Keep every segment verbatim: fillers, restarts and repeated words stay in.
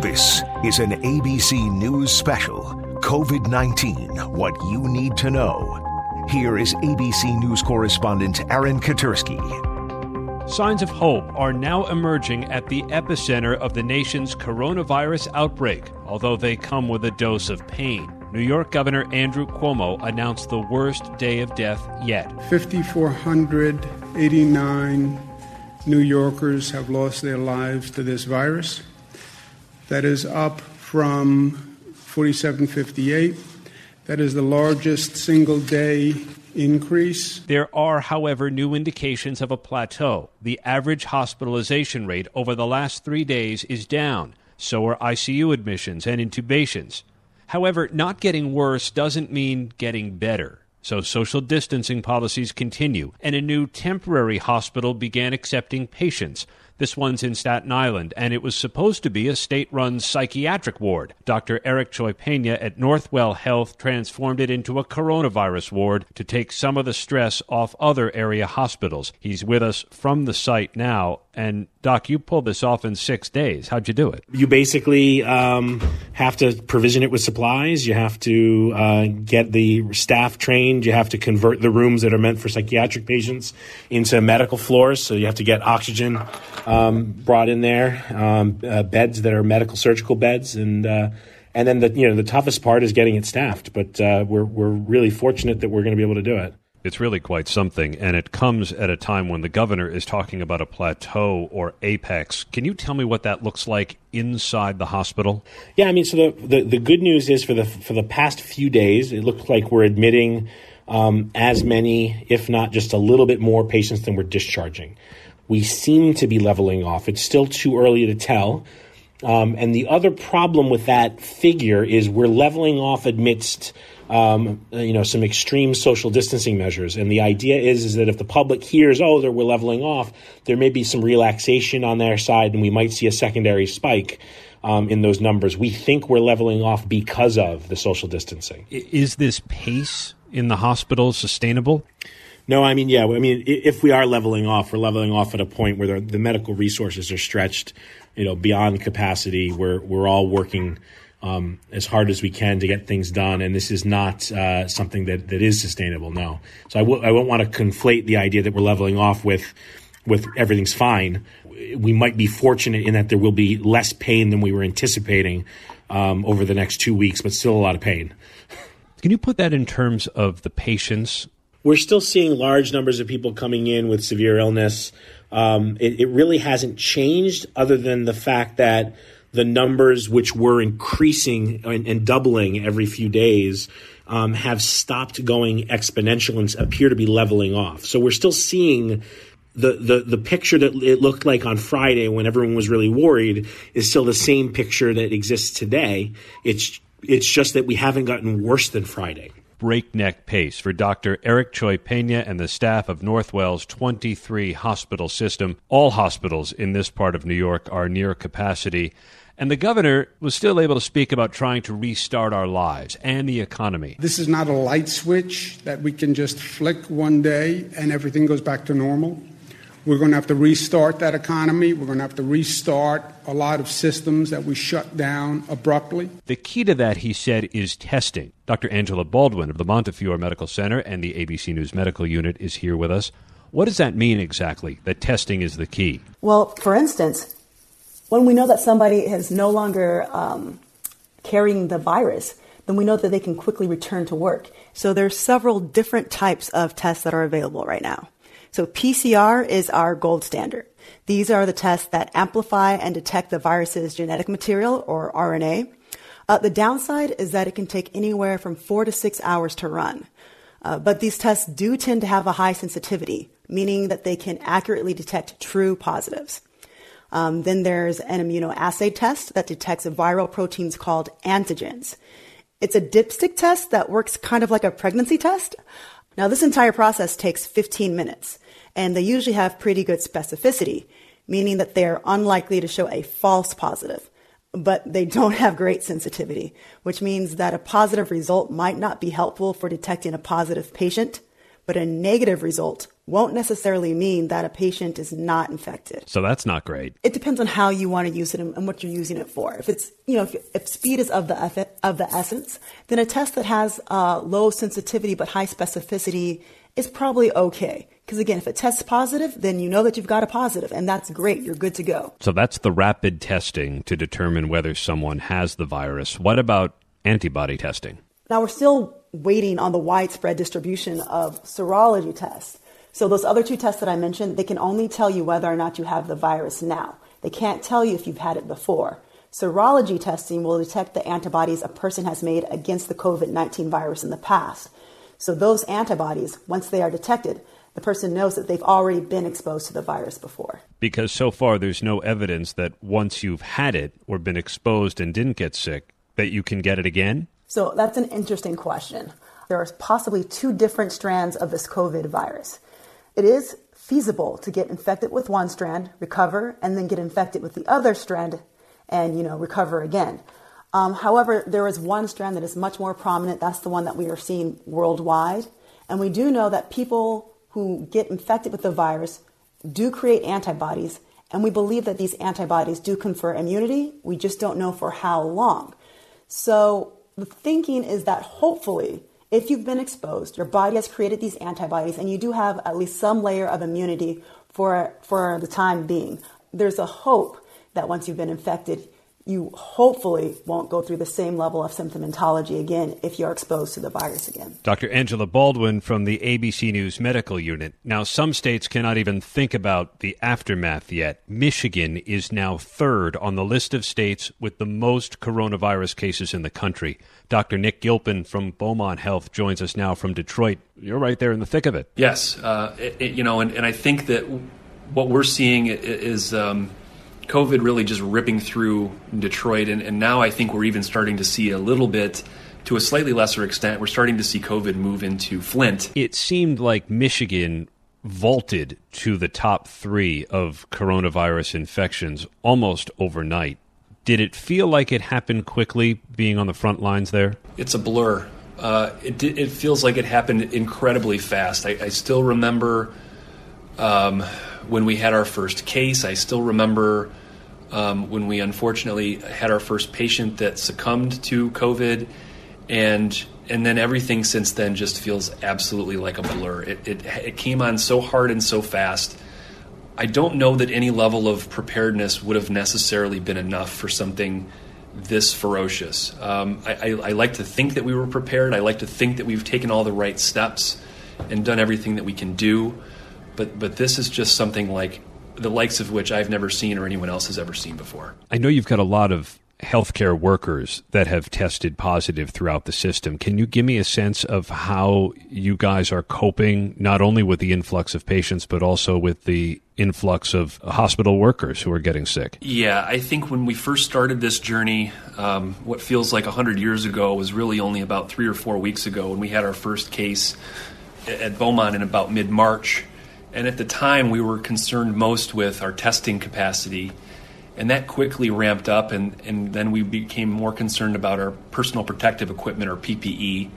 This is an A B C News special, COVID nineteen, What You Need to Know. Here is A B C News correspondent Aaron Katursky. Signs of hope are now emerging at the epicenter of the nation's coronavirus outbreak, although they come with a dose of pain. New York Governor Andrew Cuomo announced the worst day of death yet. five thousand four hundred eighty-nine New Yorkers have lost their lives to this virus. That is up from four thousand seven hundred fifty-eight. That is the largest single day increase. There are, however, new indications of a plateau. The average hospitalization rate over the last three days is down. So are I C U admissions and intubations. However, not getting worse doesn't mean getting better. So social distancing policies continue, and a new temporary hospital began accepting patients. This one's in Staten Island, and it was supposed to be a state-run psychiatric ward. Doctor Eric Choi-Pena at Northwell Health transformed it into a coronavirus ward to take some of the stress off other area hospitals. He's with us from the site now. And, Doc, you pulled this off in six days. How'd you do it? You basically um, have to provision it with supplies. You have to uh, get the staff trained. You have to convert the rooms that are meant for psychiatric patients into medical floors. So you have to get oxygen um, brought in there, um, uh, beds that are medical surgical beds, and uh, and then the you know the toughest part is getting it staffed. But uh, we're we're really fortunate that we're going to be able to do it. It's really quite something, and it comes at a time when the governor is talking about a plateau or apex. Can you tell me what that looks like inside the hospital? Yeah, I mean, so the, the, the good news is for the for the past few days, it looked like we're admitting um, as many, if not just a little bit more patients than we're discharging. We seem to be leveling off. It's still too early to tell. Um, and the other problem with that figure is we're leveling off amidst Um, you know, some extreme social distancing measures. And the idea is, is that if the public hears, oh, that we're leveling off, there may be some relaxation on their side, and we might see a secondary spike um, in those numbers. We think we're leveling off because of the social distancing. Is this pace in the hospital sustainable? No, I mean, yeah, I mean, if we are leveling off, we're leveling off at a point where the, the medical resources are stretched, you know, beyond capacity. We're, we're all working Um, as hard as we can to get things done. And this is not uh, something that, that is sustainable, no. So I, w- I won't want to conflate the idea that we're leveling off with with everything's fine. We might be fortunate in that there will be less pain than we were anticipating um, over the next two weeks, but still a lot of pain. Can you put that in terms of the patients? We're still seeing large numbers of people coming in with severe illness. Um, it, it really hasn't changed other than the fact that the numbers, which were increasing and, and doubling every few days, um, have stopped going exponential and appear to be leveling off. So we're still seeing the, the, the picture that it looked like on Friday when everyone was really worried is still the same picture that exists today. It's, it's just that we haven't gotten worse than Friday. Breakneck pace for Doctor Eric Choi-Pena and the staff of Northwell's twenty-three hospital system. All hospitals in this part of New York are near capacity. And the governor was still able to speak about trying to restart our lives and the economy. This is not a light switch that we can just flick one day and everything goes back to normal. We're going to have to restart that economy. We're going to have to restart a lot of systems that we shut down abruptly. The key to that, he said, is testing. Doctor Angela Baldwin of the Montefiore Medical Center and the A B C News Medical Unit is here with us. What does that mean exactly, that testing is the key? Well, for instance, when we know that somebody is no longer um, carrying the virus, then we know that they can quickly return to work. So there's several different types of tests that are available right now. So P C R is our gold standard. These are the tests that amplify and detect the virus's genetic material, or R N A. Uh, the downside is that it can take anywhere from four to six hours to run. Uh, but these tests do tend to have a high sensitivity, meaning that they can accurately detect true positives. Um, then there's an immunoassay test that detects viral proteins called antigens. It's a dipstick test that works kind of like a pregnancy test. Now, this entire process takes fifteen minutes, and they usually have pretty good specificity, meaning that they are unlikely to show a false positive, but they don't have great sensitivity, which means that a positive result might not be helpful for detecting a positive patient, but a negative result won't necessarily mean that a patient is not infected. So that's not great. It depends on how you want to use it and what you're using it for. If it's, you know, if, if speed is of the of the essence, then a test that has uh, low sensitivity but high specificity is probably okay. Because again, if it tests positive, then you know that you've got a positive, and that's great. You're good to go. So that's the rapid testing to determine whether someone has the virus. What about antibody testing? Now, we're still waiting on the widespread distribution of serology tests. So those other two tests that I mentioned, they can only tell you whether or not you have the virus now. They can't tell you if you've had it before. Serology testing will detect the antibodies a person has made against the COVID nineteen virus in the past. So those antibodies, once they are detected, the person knows that they've already been exposed to the virus before. Because so far there's no evidence that once you've had it or been exposed and didn't get sick, that you can get it again? So that's an interesting question. There are possibly two different strands of this COVID virus. It is feasible to get infected with one strand, recover, and then get infected with the other strand and, you know, recover again. Um, however, there is one strand that is much more prominent. That's the one that we are seeing worldwide. And we do know that people who get infected with the virus do create antibodies. And we believe that these antibodies do confer immunity. We just don't know for how long. So the thinking is that hopefully, if you've been exposed, your body has created these antibodies and you do have at least some layer of immunity for, for the time being. There's a hope that once you've been infected, you hopefully won't go through the same level of symptomatology again if you're exposed to the virus again. Doctor Angela Baldwin from the A B C News Medical Unit. Now, some states cannot even think about the aftermath yet. Michigan is now third on the list of states with the most coronavirus cases in the country. Doctor Nick Gilpin from Beaumont Health joins us now from Detroit. You're right there in the thick of it. Yes. Uh, it, it, you know, and, and I think that what we're seeing is um, COVID really just ripping through Detroit. And, and now I think we're even starting to see a little bit, to a slightly lesser extent, we're starting to see COVID move into Flint. It seemed like Michigan vaulted to the top three of coronavirus infections almost overnight. Did it feel like it happened quickly, being on the front lines there? It's a blur. Uh, it, it feels like it happened incredibly fast. I, I still remember um, when we had our first case. I still remember um, when we unfortunately had our first patient that succumbed to COVID. And and then everything since then just feels absolutely like a blur. It, it, it came on so hard and so fast. I don't know that any level of preparedness would have necessarily been enough for something this ferocious. Um, I, I, I like to think that we were prepared. I like to think that we've taken all the right steps and done everything that we can do. But but this is just something like the likes of which I've never seen or anyone else has ever seen before. I know you've got a lot of healthcare workers that have tested positive throughout the system. Can you give me a sense of how you guys are coping, not only with the influx of patients, but also with the influx of hospital workers who are getting sick? Yeah, I think when we first started this journey, um, what feels like one hundred years ago was really only about three or four weeks ago when we had our first case at Beaumont in about mid-March. And at the time, we were concerned most with our testing capacity. And that quickly ramped up, and, and then we became more concerned about our personal protective equipment, or P P E.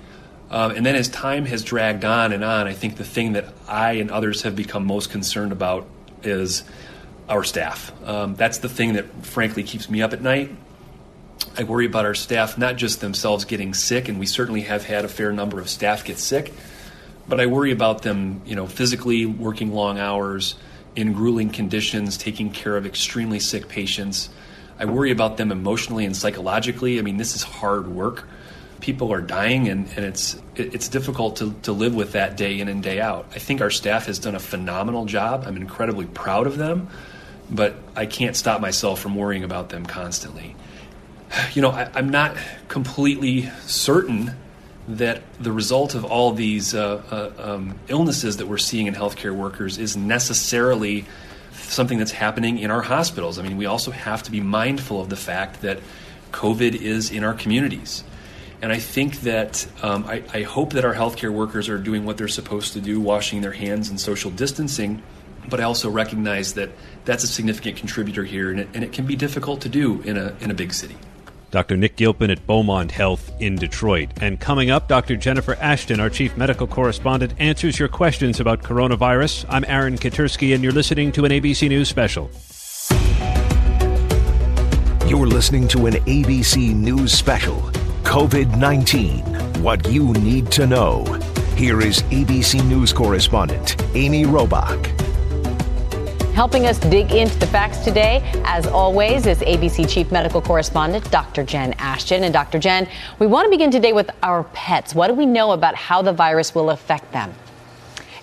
Um, and then as time has dragged on and on, I think the thing that I and others have become most concerned about is our staff. Um, that's the thing that, frankly, keeps me up at night. I worry about our staff, not just themselves getting sick, and we certainly have had a fair number of staff get sick, but I worry about them, you know, physically working long hours, in grueling conditions, taking care of extremely sick patients. I worry about them emotionally and psychologically. I mean, this is hard work. People are dying, and, and it's it's difficult to, to live with that day in and day out. I think our staff has done a phenomenal job. I'm incredibly proud of them, but I can't stop myself from worrying about them constantly. You know, I, I'm not completely certain that the result of all these uh, uh, um, illnesses that we're seeing in healthcare workers is necessarily something that's happening in our hospitals. I mean, we also have to be mindful of the fact that COVID is in our communities. And I think that um, I, I hope that our healthcare workers are doing what they're supposed to do, washing their hands and social distancing, but I also recognize that that's a significant contributor here, and it, and it can be difficult to do in a in a big city. Doctor Nick Gilpin at Beaumont Health in Detroit. And coming up, Doctor Jennifer Ashton, our chief medical correspondent, answers your questions about coronavirus. I'm Aaron Katursky, and you're listening to an A B C News special. You're listening to an A B C News special, COVID nineteen, What You Need to Know. Here is A B C News correspondent Amy Robach. Helping us dig into the facts today, as always, is A B C Chief Medical Correspondent Doctor Jen Ashton. And Doctor Jen, we want to begin today with our pets. What do we know about how the virus will affect them?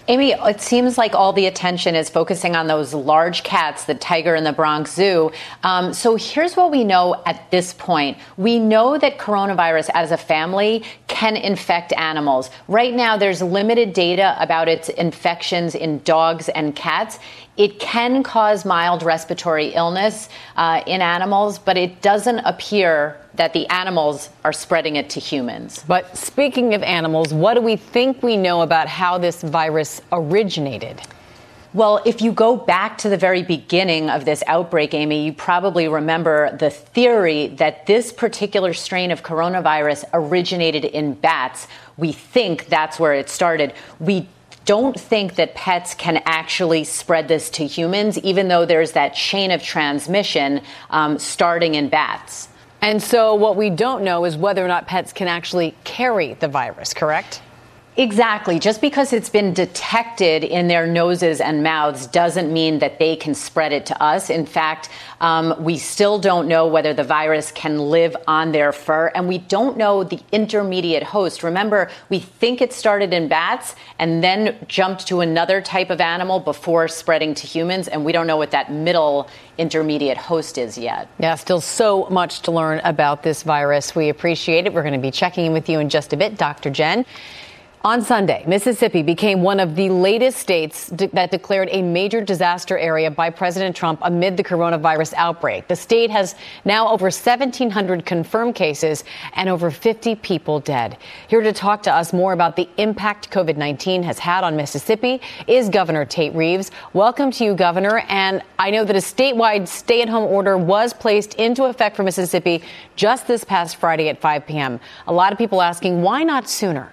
Amy, it seems like all the attention is focusing on those large cats, the tiger in the Bronx Zoo. Um, so here's what we know at this point. We know that coronavirus as a family can infect animals. Right now, there's limited data about its infections in dogs and cats. It can cause mild respiratory illness uh, in animals, but it doesn't appear that the animals are spreading it to humans. But speaking of animals, what do we think we know about how this virus originated? Well, if you go back to the very beginning of this outbreak, Amy, you probably remember the theory that this particular strain of coronavirus originated in bats. We think that's where it started. We don't think that pets can actually spread this to humans, even though there's that chain of transmission um, starting in bats. And so what we don't know is whether or not pets can actually carry the virus, correct? Exactly. Just because it's been detected in their noses and mouths doesn't mean that they can spread it to us. In fact, um, we still don't know whether the virus can live on their fur, and we don't know the intermediate host. Remember, we think it started in bats and then jumped to another type of animal before spreading to humans, and we don't know what that middle intermediate host is yet. Yeah, still so much to learn about this virus. We appreciate it. We're going to be checking in with you in just a bit, Doctor Jen. On Sunday, Mississippi became one of the latest states de- that declared a major disaster area by President Trump amid the coronavirus outbreak. The state has now over seventeen hundred confirmed cases and over fifty people dead. Here to talk to us more about the impact COVID nineteen has had on Mississippi is Governor Tate Reeves. Welcome to you, Governor. And I know that a statewide stay-at-home order was placed into effect for Mississippi just this past Friday at five p.m. A lot of people asking, why not sooner?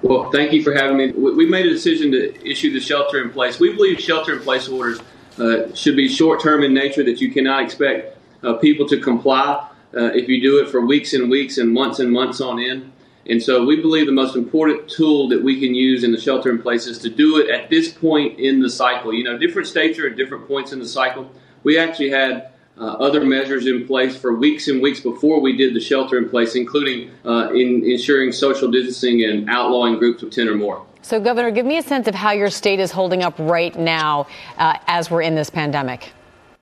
Well, thank you for having me. We made a decision to issue the shelter-in-place. We believe shelter-in-place orders uh, should be short-term in nature, that you cannot expect uh, people to comply uh, if you do it for weeks and weeks and months and months on end. And so we believe the most important tool that we can use in the shelter-in-place is to do it at this point in the cycle. You know, different states are at different points in the cycle. We actually had uh, other measures in place for weeks and weeks before we did the shelter-in-place, including uh, in ensuring social distancing and outlawing groups of ten or more. So, Governor, give me a sense of how your state is holding up right now uh, as we're in this pandemic.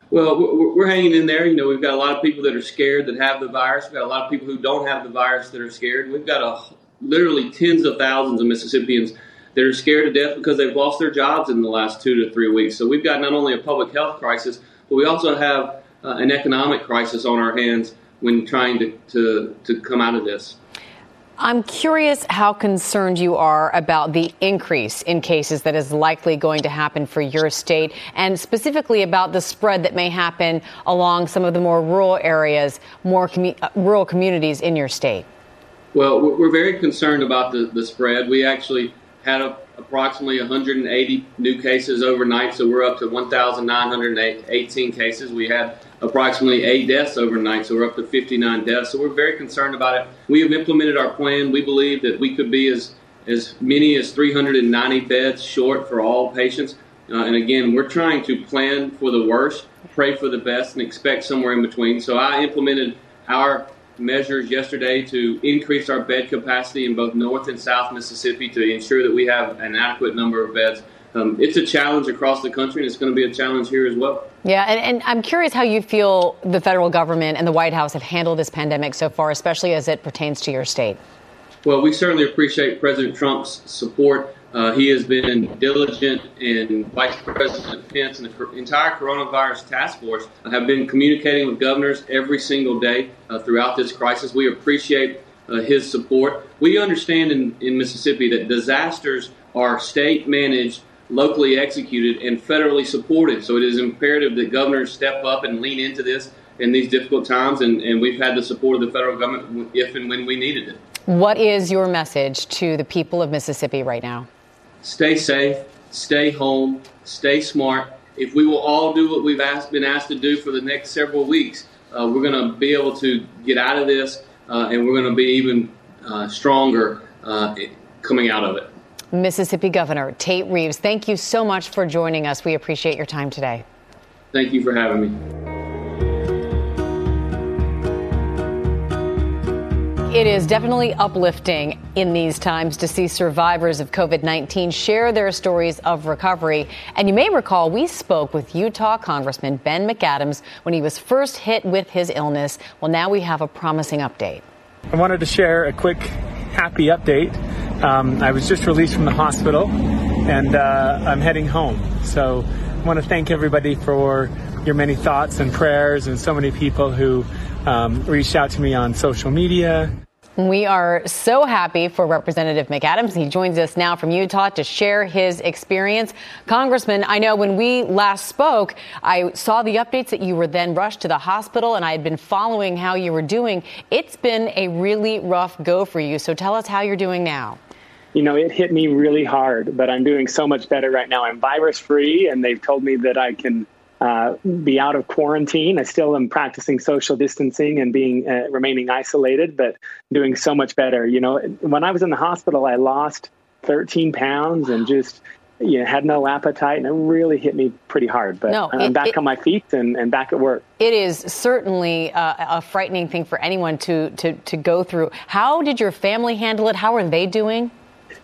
Well, we're hanging in there. You know, we've got a lot of people that are scared that have the virus. We've got a lot of people who don't have the virus that are scared. We've got a, literally tens of thousands of Mississippians that are scared to death because they've lost their jobs in the last two to three weeks. So we've got not only a public health crisis, but we also have Uh, an economic crisis on our hands when trying to, to, to come out of this. I'm curious how concerned you are about the increase in cases that is likely going to happen for your state, and specifically about the spread that may happen along some of the more rural areas, more commu- rural communities in your state. Well, we're very concerned about the, the spread. We actually had a, approximately one hundred eighty new cases overnight, so we're up to one thousand nine hundred eighteen cases. We had approximately eight deaths overnight, so we're up to fifty-nine deaths. So we're very concerned about it. We have implemented our plan. We believe that we could be as, as many as three hundred ninety beds short for all patients. Uh, and again, we're trying to plan for the worst, pray for the best, and expect somewhere in between. So I implemented our measures yesterday to increase our bed capacity in both North and South Mississippi to ensure that we have an adequate number of beds. Um, it's a challenge across the country, and it's going to be a challenge here as well. Yeah, and, and I'm curious how you feel the federal government and the White House have handled this pandemic so far, especially as it pertains to your state. Well, we certainly appreciate President Trump's support. Uh, he has been diligent, and Vice President Pence and the entire coronavirus task force have been communicating with governors every single day uh, throughout this crisis. We appreciate uh, his support. We understand in, in Mississippi that disasters are state-managed locally executed and federally supported. So it is imperative that governors step up and lean into this in these difficult times, and, and we've had the support of the federal government if and when we needed it. What is your message to the people of Mississippi right now? Stay safe, stay home, stay smart. If we will all do what we've asked, been asked to do for the next several weeks, uh, we're going to be able to get out of this, uh, and we're going to be even uh, stronger uh, coming out of it. Mississippi Governor Tate Reeves, thank you so much for joining us. We appreciate your time today. Thank you for having me. It is definitely uplifting in these times to see survivors of COVID nineteen share their stories of recovery. And you may recall we spoke with Utah Congressman Ben McAdams when he was first hit with his illness. Well, now we have a promising update. I wanted to share a quick happy update. Um, I was just released from the hospital, and uh, I'm heading home. So I want to thank everybody for your many thoughts and prayers, and so many people who um, reached out to me on social media. We are so happy for Representative McAdams. He joins us now from Utah to share his experience. Congressman, I know when we last spoke, I saw the updates that you were then rushed to the hospital, and I had been following how you were doing. It's been a really rough go for you. So tell us how you're doing now. You know, it hit me really hard, but I'm doing so much better right now. I'm virus-free, and they've told me that I can Uh, be out of quarantine. I still am practicing social distancing and being uh, remaining isolated, but doing so much better. You know, when I was in the hospital, I lost thirteen pounds. Wow. And just, you know, had no appetite, and it really hit me pretty hard. But no, it, I'm back it, on my feet and, and back at work. It is certainly uh, a frightening thing for anyone to, to, to go through. How did your family handle it? How are they doing?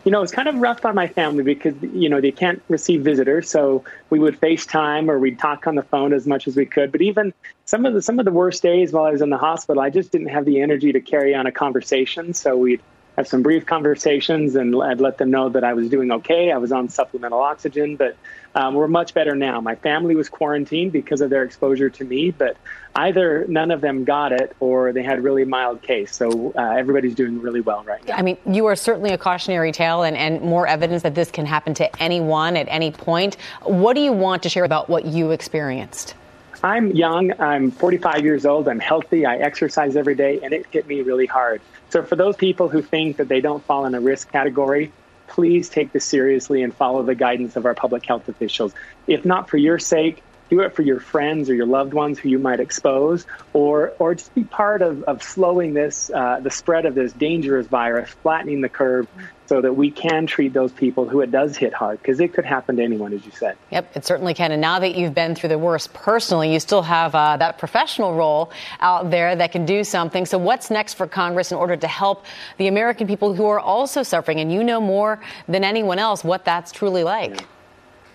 You know, it's kind of rough on my family because, you know, they can't receive visitors. So we would FaceTime or we'd talk on the phone as much as we could. But even some of the some of the worst days while I was in the hospital, I just didn't have the energy to carry on a conversation. So we'd have some brief conversations, and I'd let them know that I was doing okay. I was on supplemental oxygen, but um, we're much better now. My family was quarantined because of their exposure to me, but either none of them got it or they had really mild case. So uh, everybody's doing really well right now. I mean, you are certainly a cautionary tale, and, and more evidence that this can happen to anyone at any point. What do you want to share about what you experienced? I'm young. I'm forty-five years old. I'm healthy. I exercise every day, and it hit me really hard. So for those people who think that they don't fall in a risk category, please take this seriously and follow the guidance of our public health officials. If not for your sake, do it for your friends or your loved ones who you might expose, or or just be part of, of slowing this, uh, the spread of this dangerous virus, flattening the curve, so that we can treat those people who it does hit hard, because it could happen to anyone, as you said. Yep, it certainly can. And now that you've been through the worst personally, you still have uh, that professional role out there that can do something. So what's next for Congress in order to help the American people who are also suffering? And you know more than anyone else what that's truly like. Yeah.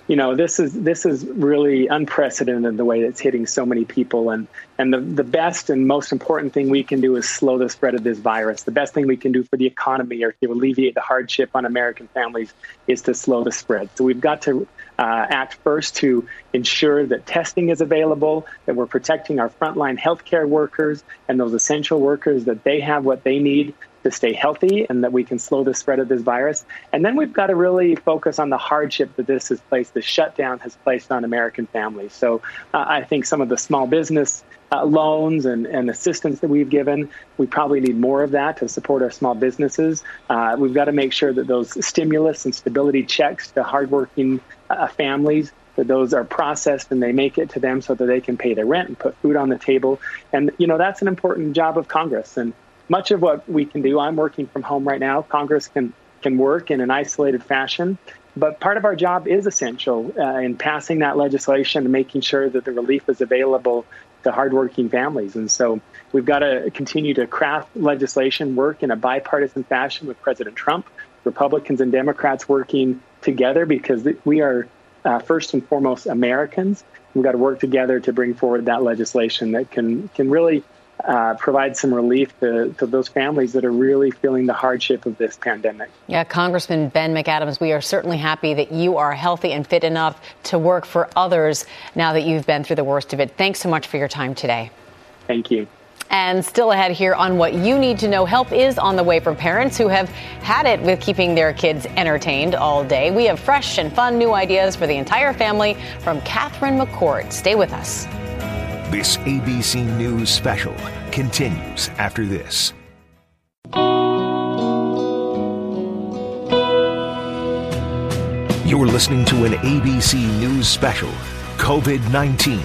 You know, this is this is really unprecedented in the way it's hitting so many people. And, and the, the best and most important thing we can do is slow the spread of this virus. The best thing we can do for the economy, or to alleviate the hardship on American families, is to slow the spread. So we've got to uh, act first to ensure that testing is available, that we're protecting our frontline healthcare workers and those essential workers, that they have what they need to stay healthy, and that we can slow the spread of this virus. And then we've got to really focus on the hardship that this has placed, the shutdown has placed on American families. So uh, I think some of the small business uh, loans and, and assistance that we've given, we probably need more of that to support our small businesses. Uh, we've got to make sure that those stimulus and stability checks to hardworking uh, families, that those are processed and they make it to them so that they can pay their rent and put food on the table. And, you know, that's an important job of Congress. And much of what we can do, I'm working from home right now. Congress can, can work in an isolated fashion, but part of our job is essential uh, in passing that legislation and making sure that the relief is available to hardworking families. And so we've got to continue to craft legislation, work in a bipartisan fashion with President Trump, Republicans and Democrats working together, because we are uh, first and foremost Americans. We've got to work together to bring forward that legislation that can, can really Uh, provide some relief to, to those families that are really feeling the hardship of this pandemic. Yeah, Congressman Ben McAdams, we are certainly happy that you are healthy and fit enough to work for others now that you've been through the worst of it. Thanks so much for your time today. Thank you. And still ahead here on what you need to know, help is on the way for parents who have had it with keeping their kids entertained all day. We have fresh and fun new ideas for the entire family from Catherine McCord. Stay with us. This A B C News special continues after this. You're listening to an A B C News special, COVID nineteen,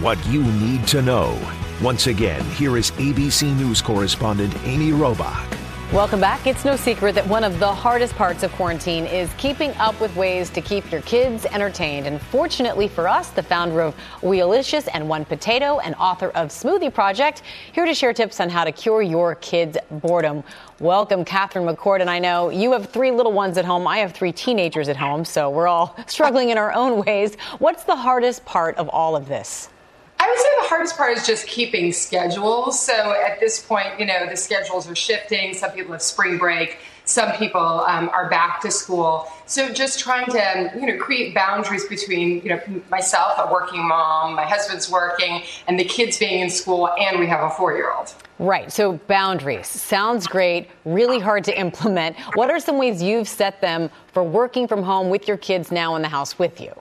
What You Need to Know. Once again, here is A B C News correspondent Amy Robach. Welcome back. It's no secret that one of the hardest parts of quarantine is keeping up with ways to keep your kids entertained. And fortunately for us, the founder of Wheelicious and One Potato and author of Smoothie Project, here to share tips on how to cure your kids' boredom. Welcome, Catherine McCord. And I know you have three little ones at home. I have three teenagers at home, so we're all struggling in our own ways. What's the hardest part of all of this? I would say the hardest part is just keeping schedules. So at this point, you know, the schedules are shifting. Some people have spring break. Some people um, are back to school. So just trying to, you know, create boundaries between, you know, myself, a working mom, my husband's working, and the kids being in school, and we have a four-year-old. Right. So boundaries. Sounds great. Really hard to implement. What are some ways you've set them for working from home with your kids now in the house with you?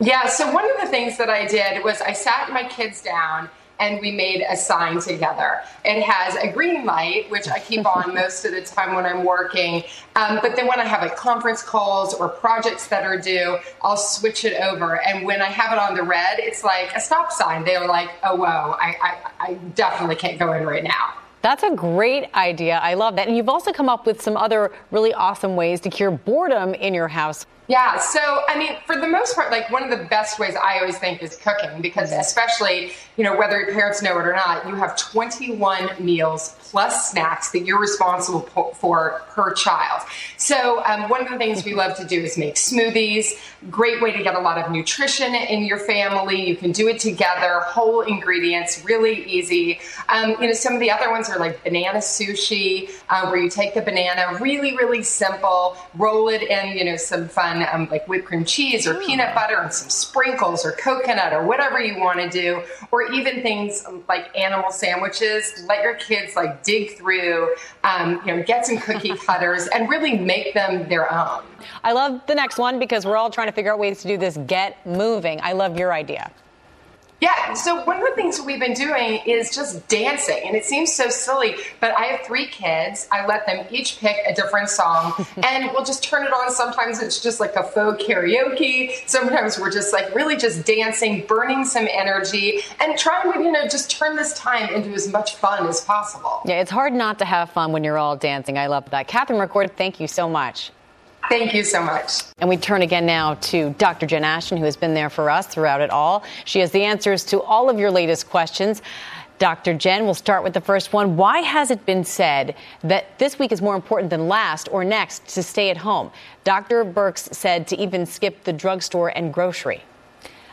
Yeah, so one of the things that I did was I sat my kids down and we made a sign together. It has a green light, which I keep on most of the time when I'm working. Um, but then when I have like conference calls or projects that are due, I'll switch it over. And when I have it on the red, it's like a stop sign. They were like, oh, whoa, I, I, I definitely can't go in right now. That's a great idea. I love that. And you've also come up with some other really awesome ways to cure boredom in your house. Yeah. So, I mean, for the most part, like one of the best ways I always think is cooking, because especially, you know, whether your parents know it or not, you have twenty-one meals plus snacks that you're responsible po- for per child. So um, one of the things we love to do is make smoothies. Great way to get a lot of nutrition in your family. You can do it together, whole ingredients, really easy. Um, you know, some of the other ones are like banana sushi, uh, where you take the banana, really, really simple, roll it in, you know, some fun Um, like whipped cream cheese or peanut butter and some sprinkles or coconut or whatever you want to do, or even things like animal sandwiches. Let your kids like dig through, um, you know, get some cookie cutters and really make them their own. I love the next one because we're all trying to figure out ways to do this. Get moving. I love your idea. Yeah, so one of the things we've been doing is just dancing, and it seems so silly, but I have three kids. I let them each pick a different song, and we'll just turn it on. Sometimes it's just like a faux karaoke. Sometimes we're just like really just dancing, burning some energy, and trying to, you know, just turn this time into as much fun as possible. Yeah, it's hard not to have fun when you're all dancing. I love that. Catherine McCord, thank you so much. Thank you so much. And we turn again now to Doctor Jen Ashton, who has been there for us throughout it all. She has the answers to all of your latest questions. Doctor Jen, we'll start with the first one. Why has it been said that this week is more important than last or next to stay at home? Doctor Birx said to even skip the drugstore and grocery.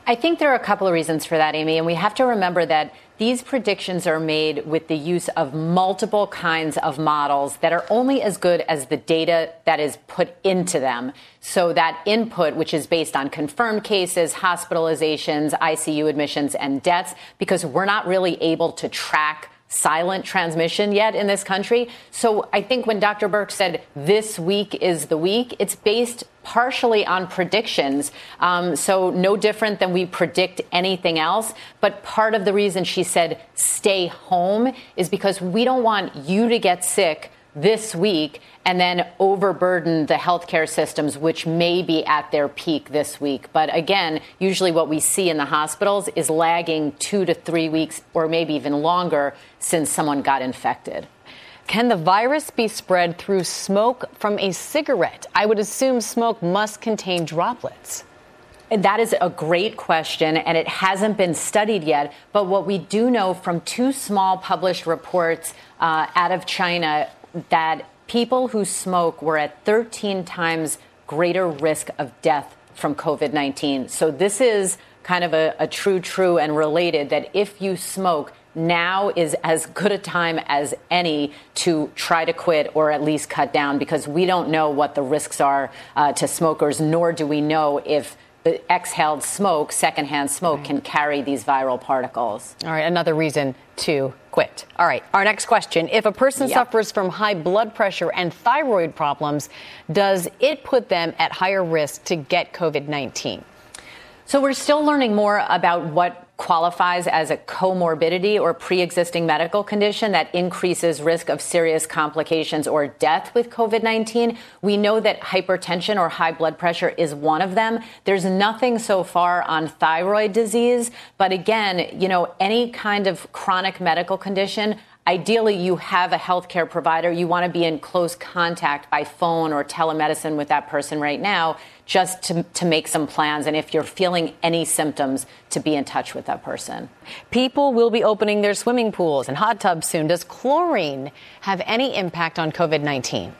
I think there are a couple of reasons for that, Amy, and we have to remember that these predictions are made with the use of multiple kinds of models that are only as good as the data that is put into them. So that input, which is based on confirmed cases, hospitalizations, I C U admissions, and deaths, because we're not really able to track silent transmission yet in this country. So I think when Doctor Birx said this week is the week, it's based partially on predictions. Um, so no different than we predict anything else. But part of the reason she said stay home is because we don't want you to get sick this week and then overburden the healthcare systems, which may be at their peak this week. But again, usually what we see in the hospitals is lagging two to three weeks or maybe even longer since someone got infected. Can the virus be spread through smoke from a cigarette? I would assume smoke must contain droplets. That is a great question, and it hasn't been studied yet. But what we do know from two small published reports uh, out of China that people who smoke were at thirteen times greater risk of death from COVID nineteen. So this is kind of a, a true, true and related that if you smoke, now is as good a time as any to try to quit or at least cut down, because we don't know what the risks are uh, to smokers, nor do we know if exhaled smoke, secondhand smoke, right, can carry these viral particles. All right, another reason to quit. All right, our next question. If a person yep. suffers from high blood pressure and thyroid problems, does it put them at higher risk to get COVID nineteen? So we're still learning more about what qualifies as a comorbidity or pre-existing medical condition that increases risk of serious complications or death with COVID nineteen. We know that hypertension or high blood pressure is one of them. There's nothing so far on thyroid disease. But again, you know, any kind of chronic medical condition, ideally, you have a healthcare provider. You want to be in close contact by phone or telemedicine with that person right now, just to, to make some plans. And if you're feeling any symptoms, to be in touch with that person. People will be opening their swimming pools and hot tubs soon. Does chlorine have any impact on COVID nineteen?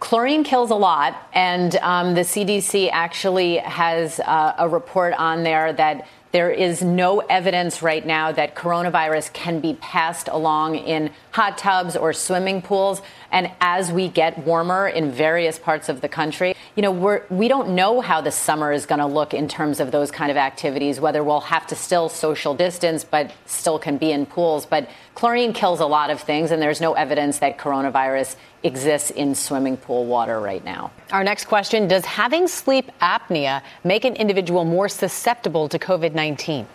Chlorine kills a lot. And um, the C D C actually has uh, a report on there that there is no evidence right now that coronavirus can be passed along in hot tubs or swimming pools. And as we get warmer in various parts of the country, you know, we're, we don't know how the summer is going to look in terms of those kind of activities, whether we'll have to still social distance, but still can be in pools. But chlorine kills a lot of things, and there's no evidence that coronavirus exists in swimming pool water right now. Our next question, does having sleep apnea make an individual more susceptible to COVID nineteen?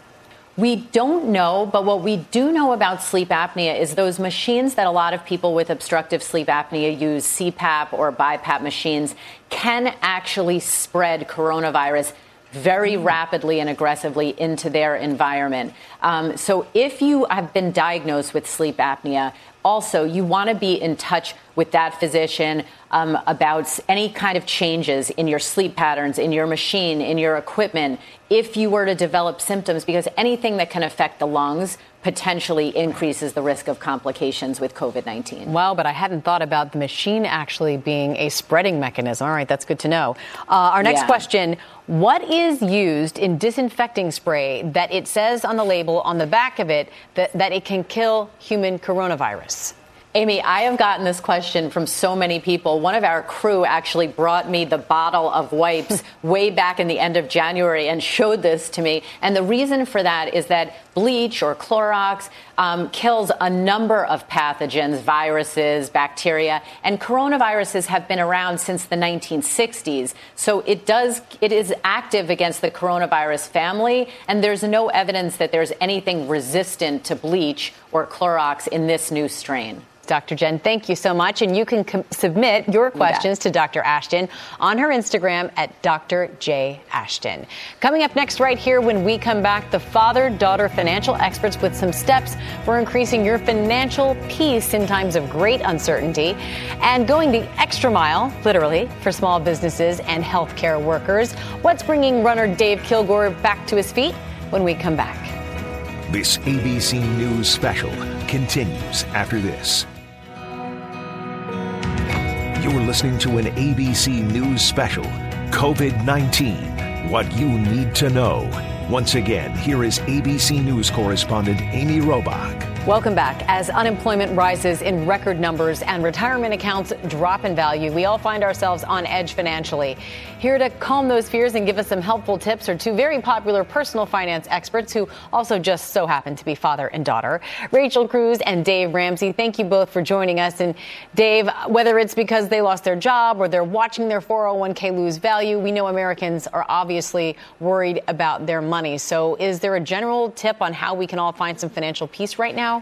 We don't know, but what we do know about sleep apnea is those machines that a lot of people with obstructive sleep apnea use, C PAP or BiPAP machines, can actually spread coronavirus very rapidly and aggressively into their environment. Um, so if you have been diagnosed with sleep apnea, also, you want to be in touch with that physician um, about any kind of changes in your sleep patterns, in your machine, in your equipment, if you were to develop symptoms, because anything that can affect the lungs potentially increases the risk of complications with COVID nineteen. Wow, but I hadn't thought about the machine actually being a spreading mechanism. All right, that's good to know. Uh, our next yeah. question, what is used in disinfecting spray that it says on the label on the back of it that, that it can kill human coronavirus? Amy, I have gotten this question from so many people. One of our crew actually brought me the bottle of wipes way back in the end of January and showed this to me. And the reason for that is that bleach or Clorox um, kills a number of pathogens, viruses, bacteria, and coronaviruses have been around since the nineteen sixties. So it does, it is active against the coronavirus family, and there's no evidence that there's anything resistant to bleach or Clorox in this new strain. Doctor Jen, thank you so much. And you can com- submit your questions yeah. to Doctor Ashton on her Instagram at Doctor J. Ashton. Coming up next right here when we come back, the father-daughter financial experts with some steps for increasing your financial peace in times of great uncertainty, and going the extra mile, literally, for small businesses and healthcare workers. What's bringing runner Dave Kilgore back to his feet when we come back? This A B C News special continues after this. You're listening to an A B C News special, COVID nineteen, What You Need to Know. Once again, here is A B C News correspondent Amy Robach. Welcome back. As unemployment rises in record numbers and retirement accounts drop in value, we all find ourselves on edge financially. Here to calm those fears and give us some helpful tips are two very popular personal finance experts who also just so happen to be father and daughter, Rachel Cruze and Dave Ramsey. Thank you both for joining us. And Dave, whether it's because they lost their job or they're watching their four oh one k lose value, we know Americans are obviously worried about their money. So is there a general tip on how we can all find some financial peace right now?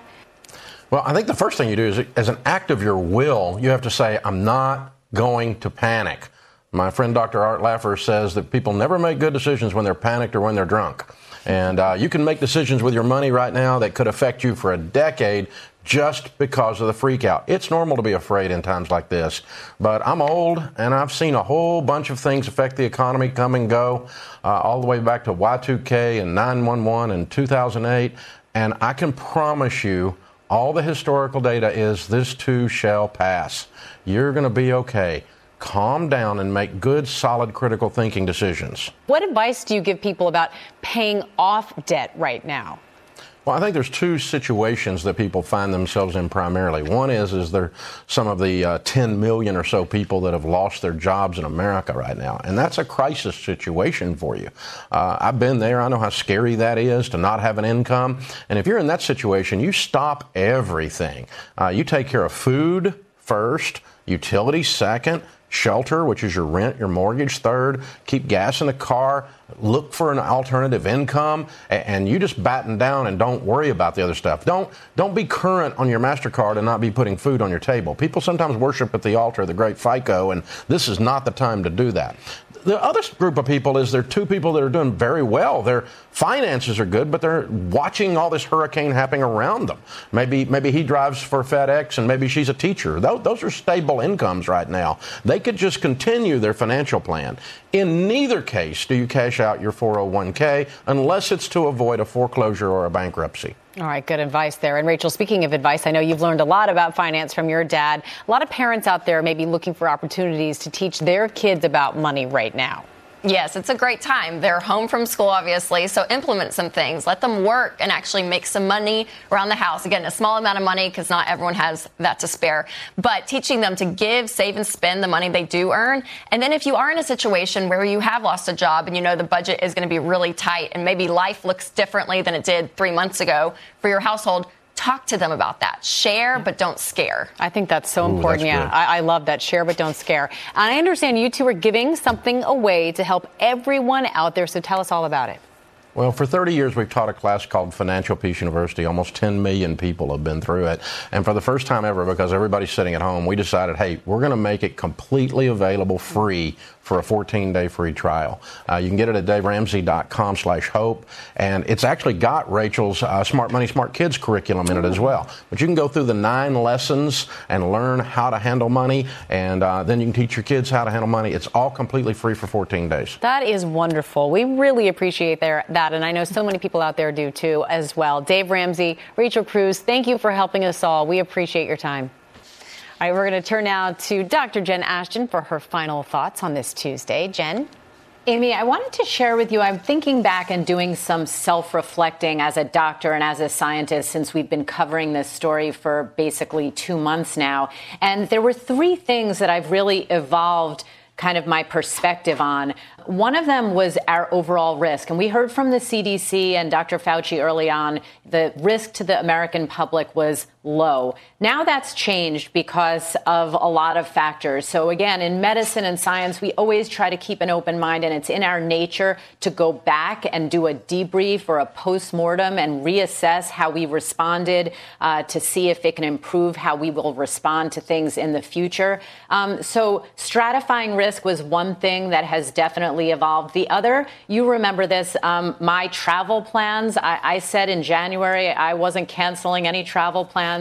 Well, I think the first thing you do is, as an act of your will, you have to say, I'm not going to panic. My friend Doctor Art Laffer says that people never make good decisions when they're panicked or when they're drunk. And uh, you can make decisions with your money right now that could affect you for a decade just because of the freak out. It's normal to be afraid in times like this, but I'm old and I've seen a whole bunch of things affect the economy come and go, uh, all the way back to Y two K and nine one one and two thousand eight. And I can promise you, all the historical data is this too shall pass. You're going to be okay. Calm down and make good, solid, critical thinking decisions. What advice do you give people about paying off debt right now? Well, I think there's two situations that people find themselves in primarily. One is, is there some of the uh, ten million or so people that have lost their jobs in America right now. And that's a crisis situation for you. Uh, I've been there. I know how scary that is to not have an income. And if you're in that situation, you stop everything. Uh, you take care of food first, utilities second, shelter, which is your rent, your mortgage, third, keep gas in the car, look for an alternative income, and you just batten down and don't worry about the other stuff. Don't don't be current on your MasterCard and not be putting food on your table. People sometimes worship at the altar of the great FICO, and this is not the time to do that. The other group of people is there are two people that are doing very well. Their finances are good, but they're watching all this hurricane happening around them. Maybe maybe he drives for FedEx and maybe she's a teacher. Those, those are stable incomes right now. They could just continue their financial plan. In neither case do you cash out your four oh one k unless it's to avoid a foreclosure or a bankruptcy. All right, good advice there. And Rachel, speaking of advice, I know you've learned a lot about finance from your dad. A lot of parents out there may be looking for opportunities to teach their kids about money right now. Yes, it's a great time. They're home from school, obviously, so implement some things. Let them work and actually make some money around the house. Again, a small amount of money because not everyone has that to spare. But teaching them to give, save, and spend the money they do earn. And then if you are in a situation where you have lost a job and you know the budget is going to be really tight and maybe life looks differently than it did three months ago for your household, talk to them about that. Share, but don't scare. I think that's so Ooh, important. That's yeah, I, I love that. Share, but don't scare. And I understand you two are giving something away to help everyone out there. So tell us all about it. Well, for thirty years, we've taught a class called Financial Peace University. Almost ten million people have been through it. And for the first time ever, because everybody's sitting at home, we decided, hey, we're going to make it completely available free for a fourteen day free trial. Uh, you can get it at Dave Ramsey dot com slash hope. And it's actually got Rachel's uh, Smart Money, Smart Kids curriculum in it as well. But you can go through the nine lessons and learn how to handle money. And uh, then you can teach your kids how to handle money. It's all completely free for fourteen days. That is wonderful. We really appreciate their, that. And I know so many people out there do, too, as well. Dave Ramsey, Rachel Cruze, thank you for helping us all. We appreciate your time. All right, we're going to turn now to Doctor Jen Ashton for her final thoughts on this Tuesday. Jen? Amy, I wanted to share with you, I'm thinking back and doing some self-reflecting as a doctor and as a scientist since we've been covering this story for basically two months now. And there were three things that I've really evolved kind of my perspective on. One of them was our overall risk. And we heard from the C D C and Doctor Fauci early on, the risk to the American public was low. Now that's changed because of a lot of factors. So again, in medicine and science, we always try to keep an open mind, and it's in our nature to go back and do a debrief or a postmortem and reassess how we responded uh, to see if it can improve how we will respond to things in the future. Um, so stratifying risk was one thing that has definitely evolved. The other, you remember this, um, my travel plans. I, I said in January I wasn't canceling any travel plans.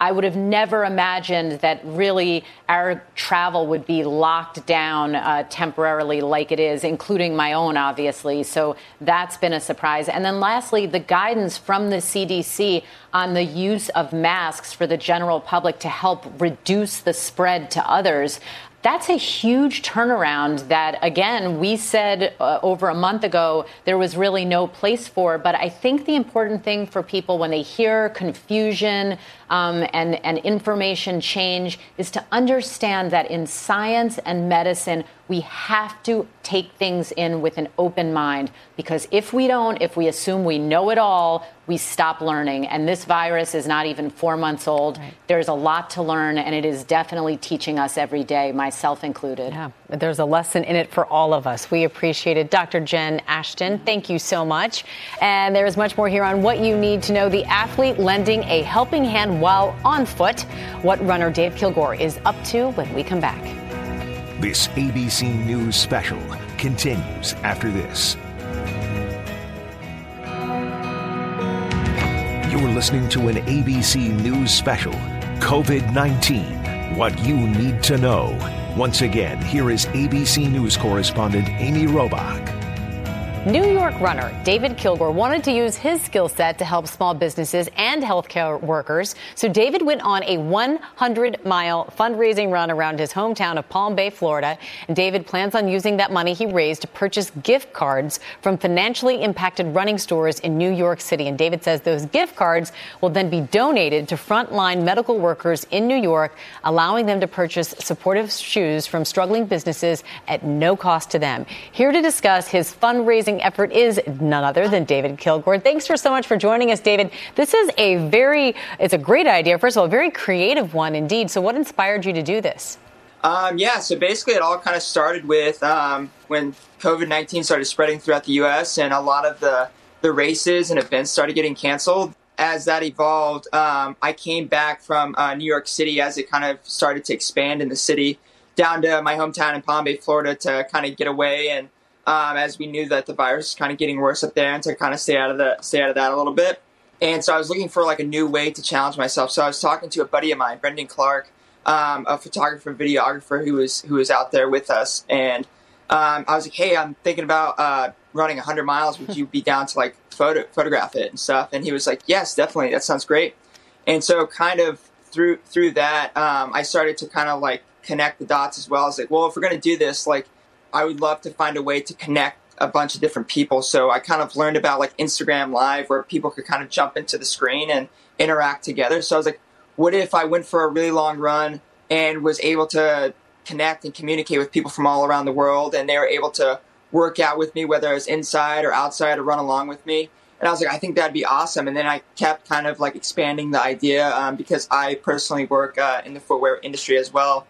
I would have never imagined that really our travel would be locked down uh, temporarily like it is, including my own, obviously. So that's been a surprise. And then lastly, the guidance from the C D C on the use of masks for the general public to help reduce the spread to others. That's a huge turnaround that, again, we said uh, over a month ago there was really no place for. But I think the important thing for people when they hear confusion um, and, and information change is to understand that in science and medicine, we have to take things in with an open mind, because if we don't, if we assume we know it all, we stop learning. And this virus is not even four months old. Right. There's a lot to learn, and it is definitely teaching us every day, myself included. Yeah, there's a lesson in it for all of us. We appreciate it. Doctor Jen Ashton, thank you so much. And there is much more here on What You Need to Know, the athlete lending a helping hand while on foot, what runner Dave Kilgore is up to when we come back. This A B C News special continues after this. You're listening to an A B C News special, COVID nineteen, What You Need to Know. Once again, here is A B C News correspondent Amy Robach. New York runner David Kilgore wanted to use his skill set to help small businesses and healthcare workers. So David went on a one hundred mile fundraising run around his hometown of Palm Bay, Florida. And David plans on using that money he raised to purchase gift cards from financially impacted running stores in New York City. And David says those gift cards will then be donated to frontline medical workers in New York, allowing them to purchase supportive shoes from struggling businesses at no cost to them. Here to discuss his fundraising effort is none other than David Kilgore. Thanks for so much for joining us, David. This is a very, it's a great idea. First of all, a very creative one indeed. So what inspired you to do this? Um, yeah, so basically it all kind of started with um, when COVID nineteen started spreading throughout the U S and a lot of the, the races and events started getting canceled. As that evolved, um, I came back from uh, New York City as it kind of started to expand in the city down to my hometown in Palm Bay, Florida to kind of get away and Um, as we knew that the virus was kind of getting worse up there and to kind of stay out of the stay out of that a little bit. And so I was looking for like a new way to challenge myself. So I was talking to a buddy of mine, Brendan Clark, um, a photographer, videographer who was who was out there with us. And um, I was like, hey, I'm thinking about uh, running one hundred miles. Would you be down to like photo, photograph it and stuff? And he was like, yes, definitely. That sounds great. And so kind of through through that, um, I started to kind of like connect the dots as well. I was like, well, if we're going to do this, like, I would love to find a way to connect a bunch of different people. So I kind of learned about like Instagram Live where people could kind of jump into the screen and interact together. So I was like, what if I went for a really long run and was able to connect and communicate with people from all around the world, and they were able to work out with me, whether it was inside or outside, or run along with me. And I was like, I think that'd be awesome. And then I kept kind of like expanding the idea um, because I personally work uh, in the footwear industry as well,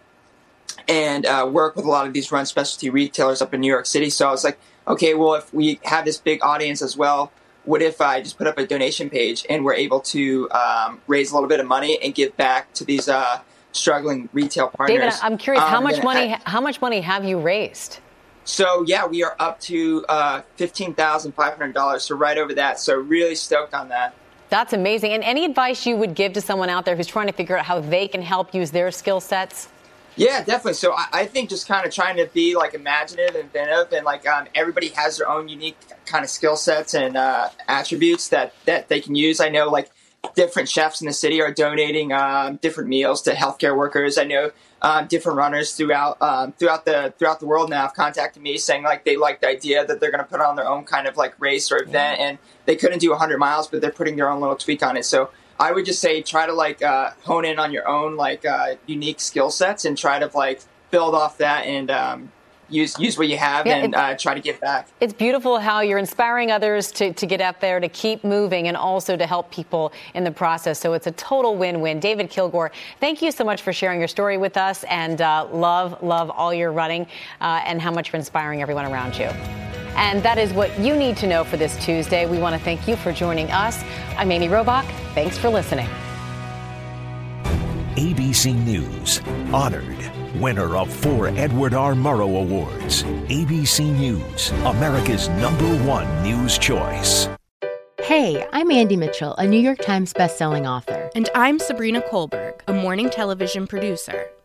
and uh, work with a lot of these run specialty retailers up in New York City. So I was like, okay, well, if we have this big audience as well, what if I just put up a donation page and we're able to um, raise a little bit of money and give back to these uh, struggling retail partners? David, I'm curious, um, how much money I, How much money have you raised? So, yeah, we are up to uh, fifteen thousand five hundred dollars, so right over that. So really stoked on that. That's amazing. And any advice you would give to someone out there who's trying to figure out how they can help use their skill sets? Yeah, definitely. So I, I think just kind of trying to be like imaginative, inventive, and like um, everybody has their own unique kind of skill sets and uh, attributes that, that they can use. I know like different chefs in the city are donating um, different meals to healthcare workers. I know um, different runners throughout um, throughout the throughout the world now have contacted me saying like they like the idea that they're going to put on their own kind of like race or event, and they couldn't do one hundred miles, but they're putting their own little tweak on it. So I would just say try to like uh, hone in on your own like uh, unique skill sets and try to like build off that and um, use use what you have yeah, and uh, try to give back. It's beautiful how you're inspiring others to, to get out there, to keep moving, and also to help people in the process. So it's a total win-win. David Kilgore, thank you so much for sharing your story with us, and uh, love, love all your running uh, and how much you're inspiring everyone around you. And that is what you need to know for this Tuesday. We want to thank you for joining us. I'm Amy Robach. Thanks for listening. A B C News honored winner of four Edward R. Murrow Awards. A B C News, America's number one news choice. Hey, I'm Andy Mitchell, a New York Times bestselling author. And I'm Sabrina Kohlberg, a morning television producer.